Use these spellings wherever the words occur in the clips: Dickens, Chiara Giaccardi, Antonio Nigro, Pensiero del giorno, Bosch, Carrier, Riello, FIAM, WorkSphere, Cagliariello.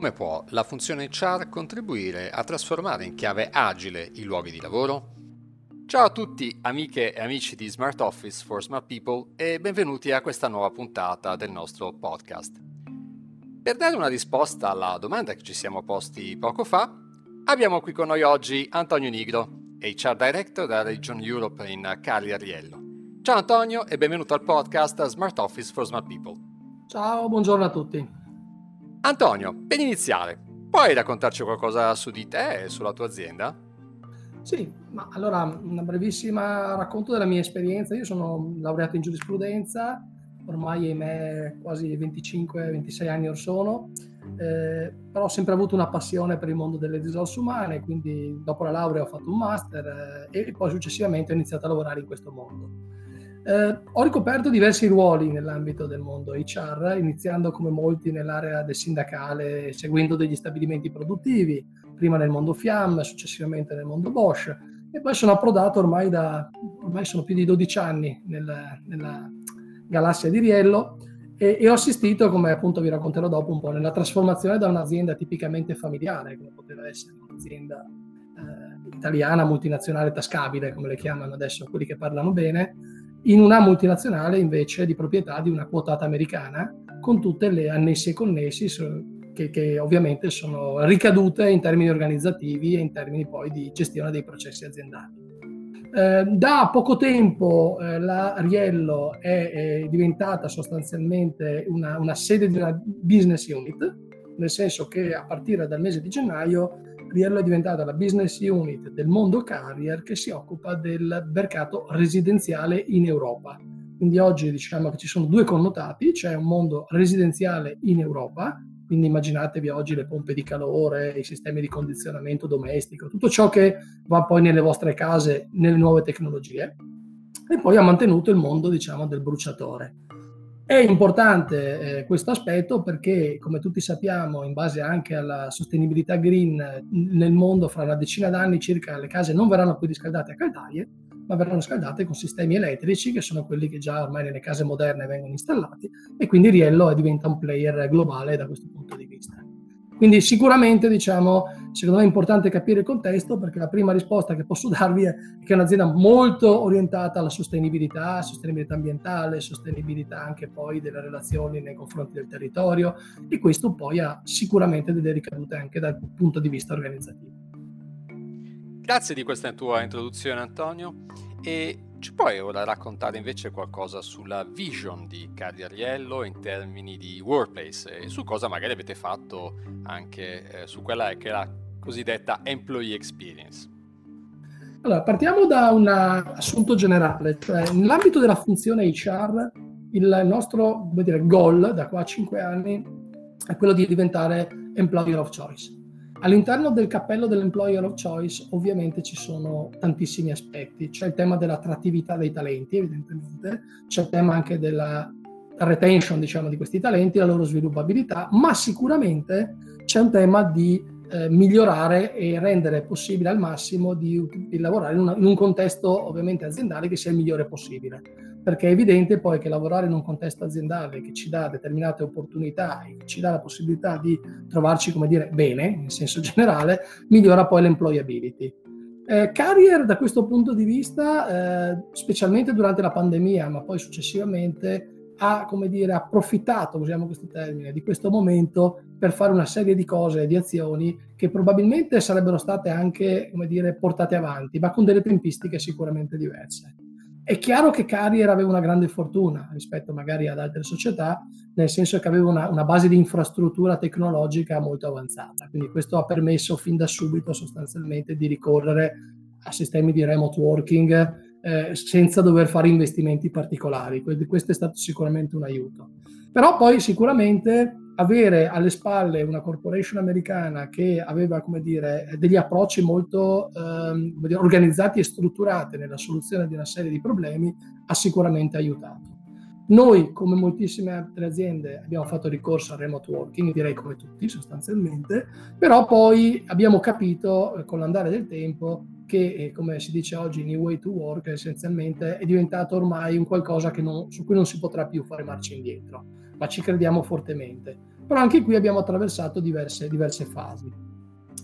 Come può la funzione HR contribuire a trasformare in chiave agile i luoghi di lavoro? Ciao a tutti amiche e amici di Smart Office for Smart People e benvenuti a questa nuova puntata del nostro podcast. Per dare una risposta alla domanda che ci siamo posti poco fa, abbiamo qui con noi oggi Antonio Nigro, HR Director della Region Europe in Cagliariello. Ciao Antonio e benvenuto al podcast Smart Office for Smart People. Ciao, buongiorno a tutti. Antonio, per iniziare, puoi raccontarci qualcosa su di te e sulla tua azienda? Sì, ma allora una brevissima racconto della mia esperienza. Io sono laureato in giurisprudenza, ormai quasi 25-26 anni or sono, però ho sempre avuto una passione per il mondo delle risorse umane, quindi dopo la laurea ho fatto un master e poi successivamente ho iniziato a lavorare in questo mondo. Ho ricoperto diversi ruoli nell'ambito del mondo HR, iniziando come molti nell'area del sindacale, seguendo degli stabilimenti produttivi, prima nel mondo FIAM, successivamente nel mondo Bosch, e poi sono approdato ormai sono più di 12 anni nella galassia di Riello e ho assistito, come appunto vi racconterò dopo un po', nella trasformazione da un'azienda tipicamente familiare, come poteva essere un'azienda italiana, multinazionale, tascabile, come le chiamano adesso quelli che parlano bene, in una multinazionale invece di proprietà di una quotata americana, con tutte le annessi e connessi che ovviamente sono ricadute in termini organizzativi e in termini poi di gestione dei processi aziendali. Da poco tempo la Riello è diventata sostanzialmente una sede di una business unit, nel senso che a partire dal mese di gennaio Riello è diventata la business unit del mondo Carrier che si occupa del mercato residenziale in Europa. Quindi oggi diciamo che ci sono due connotati, c'è un mondo residenziale in Europa, quindi immaginatevi oggi le pompe di calore, i sistemi di condizionamento domestico, tutto ciò che va poi nelle vostre case, nelle nuove tecnologie, e poi ha mantenuto il mondo diciamo del bruciatore. È importante questo aspetto perché, come tutti sappiamo, in base anche alla sostenibilità green nel mondo, fra una decina d'anni circa le case non verranno più riscaldate a caldaie, ma verranno scaldate con sistemi elettrici che sono quelli che già ormai nelle case moderne vengono installati, e quindi Riello diventa un player globale da questo punto di vista. Quindi sicuramente, secondo me è importante capire il contesto, perché la prima risposta che posso darvi è che è un'azienda molto orientata alla sostenibilità ambientale, sostenibilità anche poi delle relazioni nei confronti del territorio, e questo poi ha sicuramente delle ricadute anche dal punto di vista organizzativo. Grazie di questa tua introduzione, Antonio. E ci puoi ora raccontare invece qualcosa sulla vision di Cagliariello in termini di workplace e su cosa magari avete fatto anche su quella che è la cosiddetta employee experience? Allora, partiamo da un assunto generale, cioè nell'ambito della funzione HR il nostro goal da qua a 5 anni è quello di diventare employer of choice. All'interno del cappello dell'employer of choice ovviamente ci sono tantissimi aspetti, c'è il tema dell'attrattività dei talenti evidentemente, c'è il tema anche della retention di questi talenti, la loro sviluppabilità, ma sicuramente c'è un tema di migliorare e rendere possibile al massimo di lavorare in un contesto ovviamente aziendale che sia il migliore possibile, perché è evidente poi che lavorare in un contesto aziendale che ci dà determinate opportunità e che ci dà la possibilità di trovarci, bene, in senso generale, migliora poi l'employability. Carrier da questo punto di vista, specialmente durante la pandemia, ma poi successivamente, ha approfittato, usiamo questo termine, di questo momento per fare una serie di cose e di azioni che probabilmente sarebbero state anche, portate avanti, ma con delle tempistiche sicuramente diverse. È chiaro che Carrier aveva una grande fortuna rispetto magari ad altre società, nel senso che aveva una base di infrastruttura tecnologica molto avanzata, quindi questo ha permesso fin da subito sostanzialmente di ricorrere a sistemi di remote working senza dover fare investimenti particolari, questo è stato sicuramente un aiuto. Però poi sicuramente avere alle spalle una corporation americana che aveva degli approcci molto organizzati e strutturati nella soluzione di una serie di problemi ha sicuramente aiutato. Noi, come moltissime altre aziende, abbiamo fatto ricorso al remote working, direi come tutti sostanzialmente, però poi abbiamo capito con l'andare del tempo che, come si dice oggi, new way to work essenzialmente è diventato ormai un qualcosa su cui non si potrà più fare marcia indietro, ma ci crediamo fortemente. però anche qui abbiamo attraversato diverse fasi.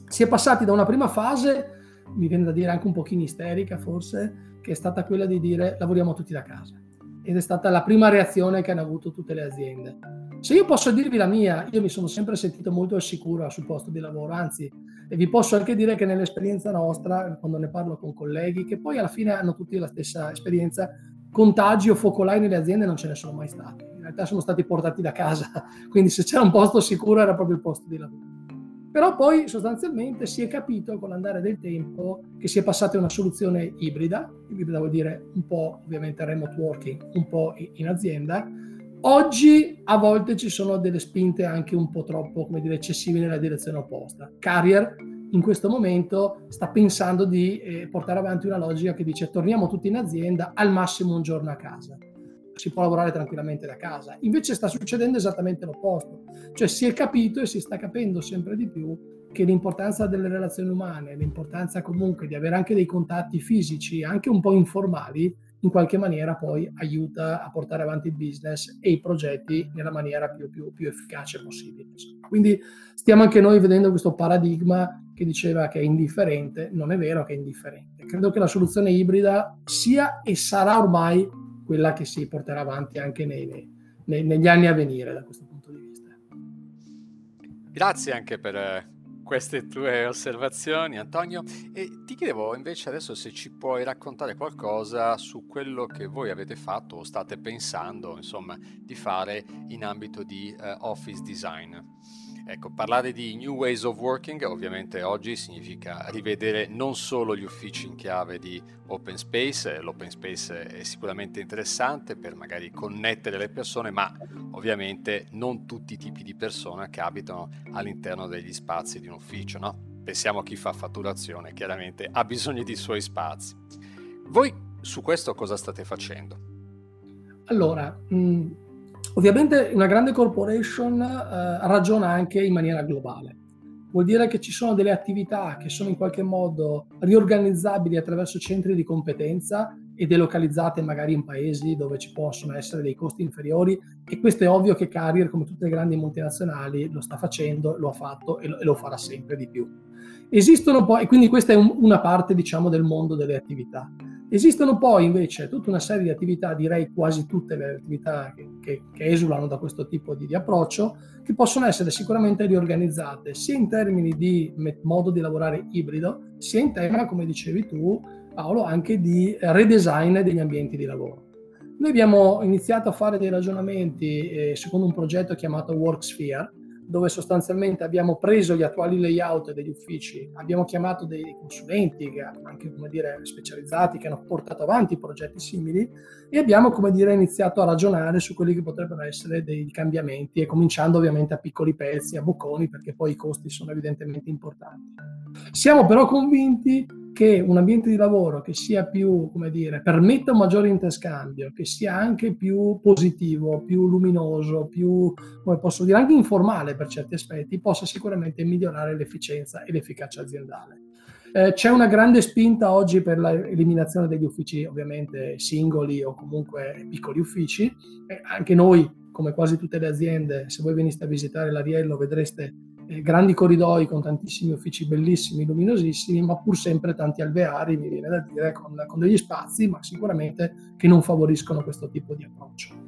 Si è passati da una prima fase, mi viene da dire anche un pochino isterica forse, che è stata quella di dire lavoriamo tutti da casa, ed è stata la prima reazione che hanno avuto tutte le aziende. Se io posso dirvi la mia, io mi sono sempre sentito molto al sicuro sul posto di lavoro, anzi, e vi posso anche dire che nell'esperienza nostra, quando ne parlo con colleghi, che poi alla fine hanno tutti la stessa esperienza, contagi o focolai nelle aziende non ce ne sono mai stati. In realtà sono stati portati da casa, quindi se c'era un posto sicuro era proprio il posto di lavoro. Però poi sostanzialmente si è capito con l'andare del tempo che si è passata a una soluzione ibrida, ibrida vuol dire un po' ovviamente remote working, un po' in azienda. Oggi a volte ci sono delle spinte anche un po' troppo, come dire, eccessive nella direzione opposta. Carrier in questo momento sta pensando di portare avanti una logica che dice torniamo tutti in azienda, al massimo un giorno a casa. Si può lavorare tranquillamente da casa. Invece sta succedendo esattamente l'opposto. Cioè si è capito e si sta capendo sempre di più che l'importanza delle relazioni umane, l'importanza comunque di avere anche dei contatti fisici, anche un po' informali, in qualche maniera poi aiuta a portare avanti il business e i progetti nella maniera più efficace possibile. Quindi stiamo anche noi vedendo questo paradigma che diceva che è indifferente. Non è vero che è indifferente. Credo che la soluzione ibrida sia e sarà ormai quella che si porterà avanti anche negli anni a venire da questo punto di vista. Grazie anche per queste tue osservazioni, Antonio, e ti chiedevo invece adesso se ci puoi raccontare qualcosa su quello che voi avete fatto o state pensando, insomma, di fare in ambito di office design. Ecco, parlare di new ways of working ovviamente oggi significa rivedere non solo gli uffici in chiave di open space. L'open space è sicuramente interessante per magari connettere le persone, ma ovviamente non tutti i tipi di persone che abitano all'interno degli spazi di un ufficio, no? Pensiamo a chi fa fatturazione, chiaramente ha bisogno dei suoi spazi. Voi su questo cosa state facendo? Allora, ovviamente una grande corporation ragiona anche in maniera globale. Vuol dire che ci sono delle attività che sono in qualche modo riorganizzabili attraverso centri di competenza e delocalizzate magari in paesi dove ci possono essere dei costi inferiori, e questo è ovvio che Carrier, come tutte le grandi multinazionali, lo sta facendo, lo ha fatto e lo farà sempre di più. Esistono poi, e quindi questa è una parte, diciamo, del mondo delle attività. Esistono poi invece tutta una serie di attività, direi quasi tutte le attività che esulano da questo tipo di approccio, che possono essere sicuramente riorganizzate sia in termini di modo di lavorare ibrido, sia in tema, come dicevi tu Paolo, anche di redesign degli ambienti di lavoro. Noi abbiamo iniziato a fare dei ragionamenti secondo un progetto chiamato WorkSphere, dove sostanzialmente abbiamo preso gli attuali layout degli uffici, abbiamo chiamato dei consulenti, anche, come dire, specializzati, che hanno portato avanti progetti simili, e abbiamo, come dire, iniziato a ragionare su quelli che potrebbero essere dei cambiamenti, e cominciando ovviamente a piccoli pezzi, a bocconi, perché poi i costi sono evidentemente importanti. Siamo però convinti che un ambiente di lavoro che sia più, come dire, permetta un maggiore interscambio, che sia anche più positivo, più luminoso, più, come posso dire, anche informale per certi aspetti, possa sicuramente migliorare l'efficienza e l'efficacia aziendale. C'è una grande spinta oggi per l'eliminazione degli uffici, ovviamente singoli o comunque piccoli uffici. Anche noi, come quasi tutte le aziende, se voi veniste a visitare la Riello vedreste grandi corridoi con tantissimi uffici bellissimi, luminosissimi, ma pur sempre tanti alveari, mi viene da dire, con degli spazi, ma sicuramente che non favoriscono questo tipo di approccio.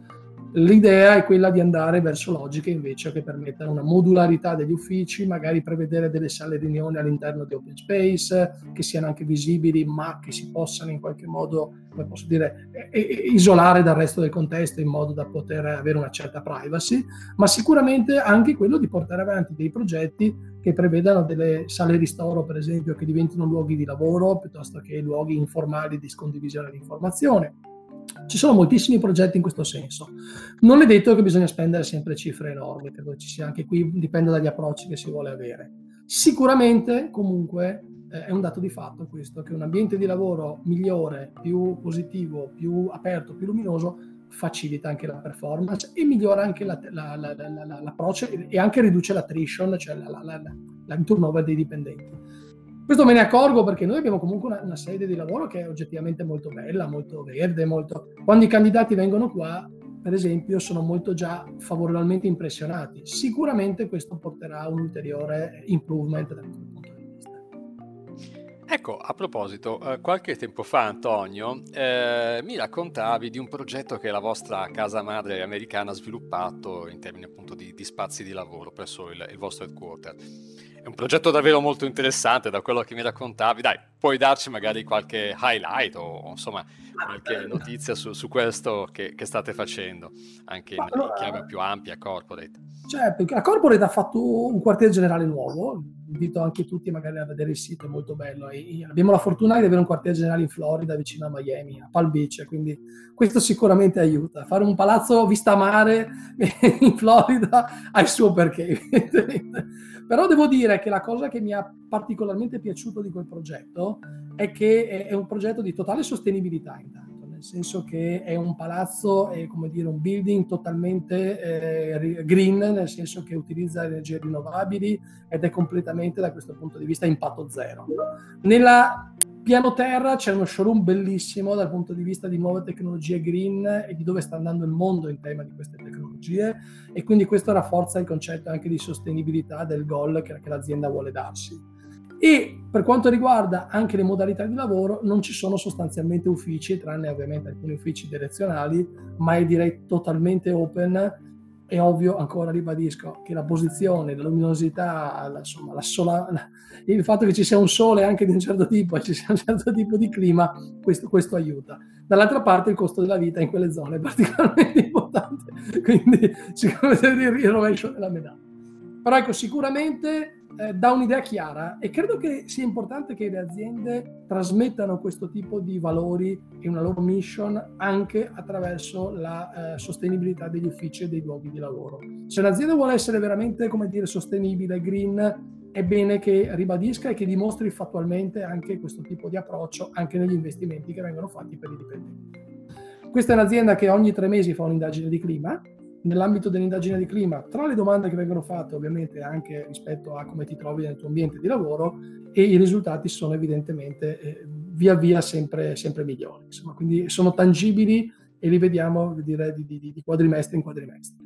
L'idea è quella di andare verso logiche invece che permettano una modularità degli uffici, magari prevedere delle sale riunione all'interno di open space, che siano anche visibili, ma che si possano in qualche modo, come posso dire, isolare dal resto del contesto in modo da poter avere una certa privacy, ma sicuramente anche quello di portare avanti dei progetti che prevedano delle sale ristoro, per esempio, che diventino luoghi di lavoro piuttosto che luoghi informali di scondivisione di informazione. Ci sono moltissimi progetti in questo senso. Non è detto che bisogna spendere sempre cifre enormi, credo ci sia anche qui, dipende dagli approcci che si vuole avere. Sicuramente, comunque, è un dato di fatto questo, che un ambiente di lavoro migliore, più positivo, più aperto, più luminoso, facilita anche la performance e migliora anche l'approccio e anche riduce l'attrition, cioè il turnover dei dipendenti. Questo me ne accorgo perché noi abbiamo comunque una sede di lavoro che è oggettivamente molto bella, molto verde, molto... Quando i candidati vengono qua, per esempio, sono molto già favorevolmente impressionati. Sicuramente questo porterà a un ulteriore improvement dal punto di vista. Ecco, a proposito, qualche tempo fa, Antonio, mi raccontavi di un progetto che la vostra casa madre americana ha sviluppato in termini appunto di spazi di lavoro presso il vostro headquarter. È un progetto davvero molto interessante, da quello che mi raccontavi. Dai, puoi darci magari qualche highlight o insomma qualche notizia su questo che state facendo, anche in chiave più ampia, corporate. Certo, la corporate ha fatto un quartier generale nuovo, invito anche tutti magari a vedere il sito, è molto bello. E abbiamo la fortuna di avere un quartier generale in Florida, vicino a Miami, a Palm Beach, quindi questo sicuramente aiuta. Fare un palazzo vista mare in Florida ha il suo perché. Però devo dire che la cosa che mi ha particolarmente piaciuto di quel progetto è che è un progetto di totale sostenibilità, intanto, nel senso che è un palazzo, è come dire un building totalmente green, nel senso che utilizza energie rinnovabili ed è completamente, da questo punto di vista, impatto zero. Nella piano terra c'è uno showroom bellissimo dal punto di vista di nuove tecnologie green e di dove sta andando il mondo in tema di queste tecnologie, e quindi questo rafforza il concetto anche di sostenibilità del goal che l'azienda vuole darsi. E per quanto riguarda anche le modalità di lavoro, non ci sono sostanzialmente uffici, tranne ovviamente alcuni uffici direzionali, ma è direi totalmente open. È ovvio, ancora ribadisco, che la posizione, la luminosità, insomma, il fatto che ci sia un sole anche di un certo tipo e ci sia un certo tipo di clima, questo aiuta. Dall'altra parte il costo della vita in quelle zone è particolarmente importante, quindi sicuramente il rovescio della medaglia. Però ecco, sicuramente dà un'idea chiara, e credo che sia importante che le aziende trasmettano questo tipo di valori e una loro mission anche attraverso la sostenibilità degli uffici e dei luoghi di lavoro. Se un'azienda vuole essere veramente, come dire, sostenibile, green, è bene che ribadisca e che dimostri fattualmente anche questo tipo di approccio anche negli investimenti che vengono fatti per i dipendenti. Questa è un'azienda che ogni 3 mesi fa un'indagine di clima. Nell'ambito dell'indagine di clima, tra le domande che vengono fatte ovviamente anche rispetto a come ti trovi nel tuo ambiente di lavoro, e i risultati sono evidentemente via via sempre migliori, insomma, quindi sono tangibili e li vediamo di quadrimestre in quadrimestre.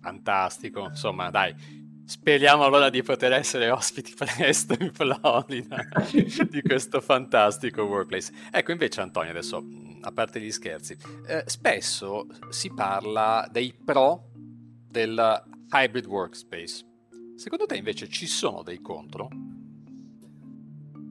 Fantastico, insomma, dai. Speriamo allora di poter essere ospiti presto in Florida di questo fantastico workplace. Ecco, invece, Antonio, adesso a parte gli scherzi, spesso si parla dei pro del hybrid workspace. Secondo te invece ci sono dei contro?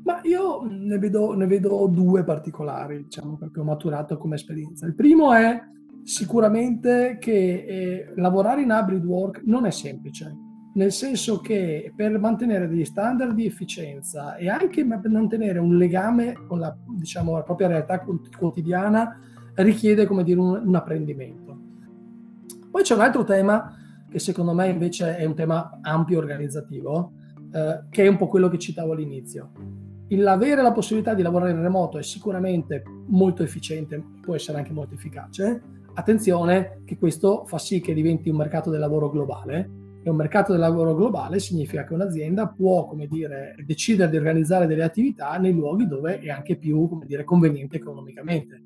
Ma io ne vedo due particolari, diciamo, perché ho maturato come esperienza. Il primo è sicuramente che lavorare in hybrid work non è semplice, nel senso che per mantenere degli standard di efficienza e anche per mantenere un legame con la, diciamo, la propria realtà quotidiana richiede, come dire, un apprendimento. Poi c'è un altro tema che secondo me invece è un tema ampio organizzativo, che è un po' quello che citavo all'inizio. L'avere la possibilità di lavorare in remoto è sicuramente molto efficiente, può essere anche molto efficace. Attenzione che questo fa sì che diventi un mercato del lavoro globale. E un mercato del lavoro globale significa che un'azienda può, come dire, decidere di organizzare delle attività nei luoghi dove è anche più, come dire, conveniente economicamente.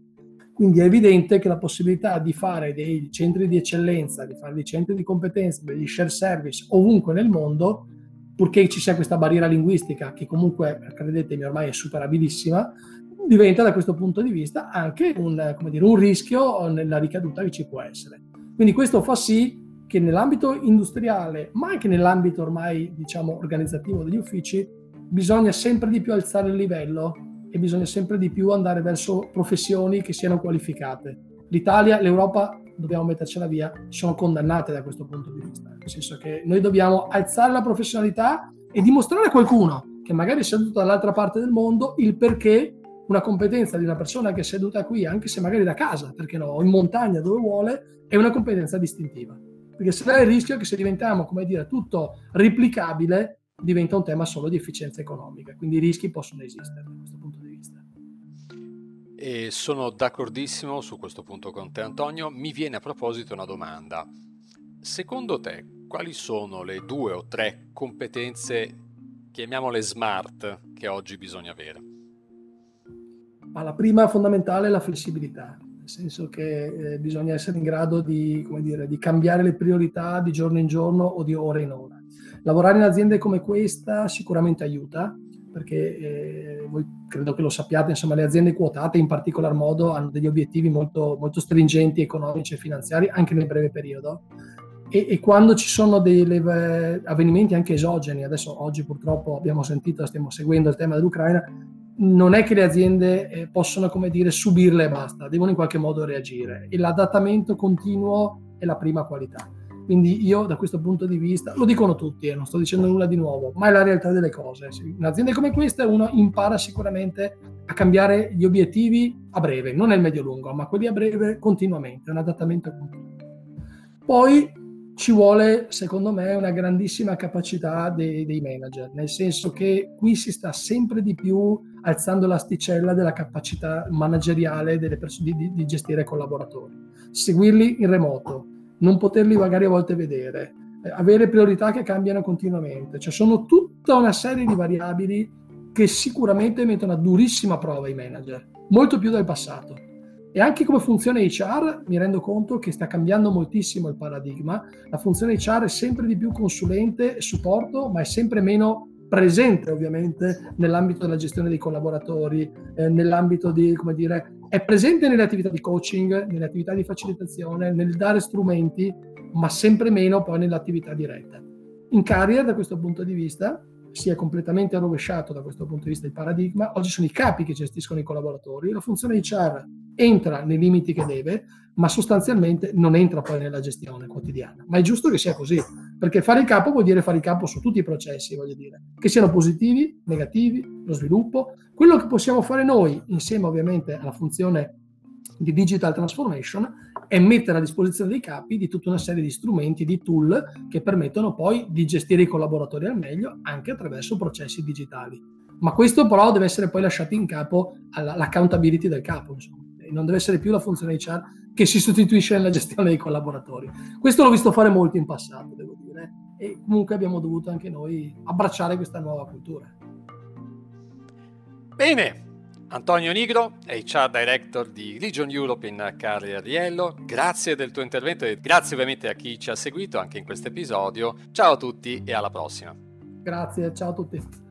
Quindi è evidente che la possibilità di fare dei centri di eccellenza, di fare dei centri di competenza, degli share service ovunque nel mondo, purché ci sia questa barriera linguistica, che comunque, credetemi, ormai è superabilissima, diventa da questo punto di vista anche un rischio nella ricaduta che ci può essere. Quindi questo fa sì che nell'ambito industriale, ma anche nell'ambito ormai, diciamo, organizzativo degli uffici, bisogna sempre di più alzare il livello e bisogna sempre di più andare verso professioni che siano qualificate. L'Italia, l'Europa, dobbiamo mettercela via, sono condannate da questo punto di vista, nel senso che noi dobbiamo alzare la professionalità e dimostrare a qualcuno che magari è seduto dall'altra parte del mondo il perché una competenza di una persona che è seduta qui, anche se magari da casa, perché no, in montagna, dove vuole, è una competenza distintiva. Perché se dà il rischio che se diventiamo, come dire, tutto replicabile, diventa un tema solo di efficienza economica, quindi i rischi possono esistere da questo punto di vista. E sono d'accordissimo su questo punto con te, Antonio. Mi viene a proposito una domanda. Secondo te, quali sono le 2 o 3 competenze, chiamiamole smart, che oggi bisogna avere? Ma la prima fondamentale è la flessibilità. nel senso che bisogna essere in grado di, come dire, di cambiare le priorità di giorno in giorno o di ora in ora. Lavorare in aziende come questa sicuramente aiuta, perché voi credo che lo sappiate, insomma, le aziende quotate in particolar modo hanno degli obiettivi molto, molto stringenti economici e finanziari anche nel breve periodo, e quando ci sono dei avvenimenti anche esogeni, adesso oggi purtroppo abbiamo sentito, stiamo seguendo il tema dell'Ucraina, non è che le aziende possono, come dire, subirle e basta, devono in qualche modo reagire, e l'adattamento continuo è la prima qualità. Quindi io da questo punto di vista, lo dicono tutti e non sto dicendo nulla di nuovo, ma è la realtà delle cose. In aziende come questa uno impara sicuramente a cambiare gli obiettivi a breve, non nel medio-lungo, ma quelli a breve continuamente, è un adattamento continuo. Poi ci vuole, secondo me, una grandissima capacità dei manager, nel senso che qui si sta sempre di più alzando l'asticella della capacità manageriale delle persone di gestire collaboratori, seguirli in remoto, non poterli magari a volte vedere, avere priorità che cambiano continuamente, cioè sono tutta una serie di variabili che sicuramente mettono a durissima prova i manager, molto più del passato. E anche come funzione HR mi rendo conto che sta cambiando moltissimo il paradigma, la funzione HR è sempre di più consulente e supporto, ma è sempre meno presente ovviamente nell'ambito della gestione dei collaboratori, nell'ambito di, come dire, è presente nelle attività di coaching, nelle attività di facilitazione, nel dare strumenti, ma sempre meno poi nell'attività diretta. In Carrier, da questo punto di vista, si è completamente rovesciato da questo punto di vista il paradigma. Oggi sono i capi che gestiscono i collaboratori, la funzione HR entra nei limiti che deve, ma sostanzialmente non entra poi nella gestione quotidiana. Ma è giusto che sia così, perché fare il capo vuol dire fare il capo su tutti i processi, voglio dire, che siano positivi, negativi, lo sviluppo. Quello che possiamo fare noi, insieme ovviamente alla funzione di digital transformation, è mettere a disposizione dei capi di tutta una serie di strumenti, di tool che permettono poi di gestire i collaboratori al meglio anche attraverso processi digitali. Ma questo però deve essere poi lasciato in capo all'accountability del capo, insomma. Non deve essere più la funzione HR che si sostituisce nella gestione dei collaboratori. Questo l'ho visto fare molto in passato, devo dire, e comunque abbiamo dovuto anche noi abbracciare questa nuova cultura. Bene, Antonio Nigro, HR Director di Region Europe in Carrier-Riello, grazie del tuo intervento e grazie ovviamente a chi ci ha seguito anche in questo episodio. Ciao a tutti e alla prossima. Grazie, ciao a tutti.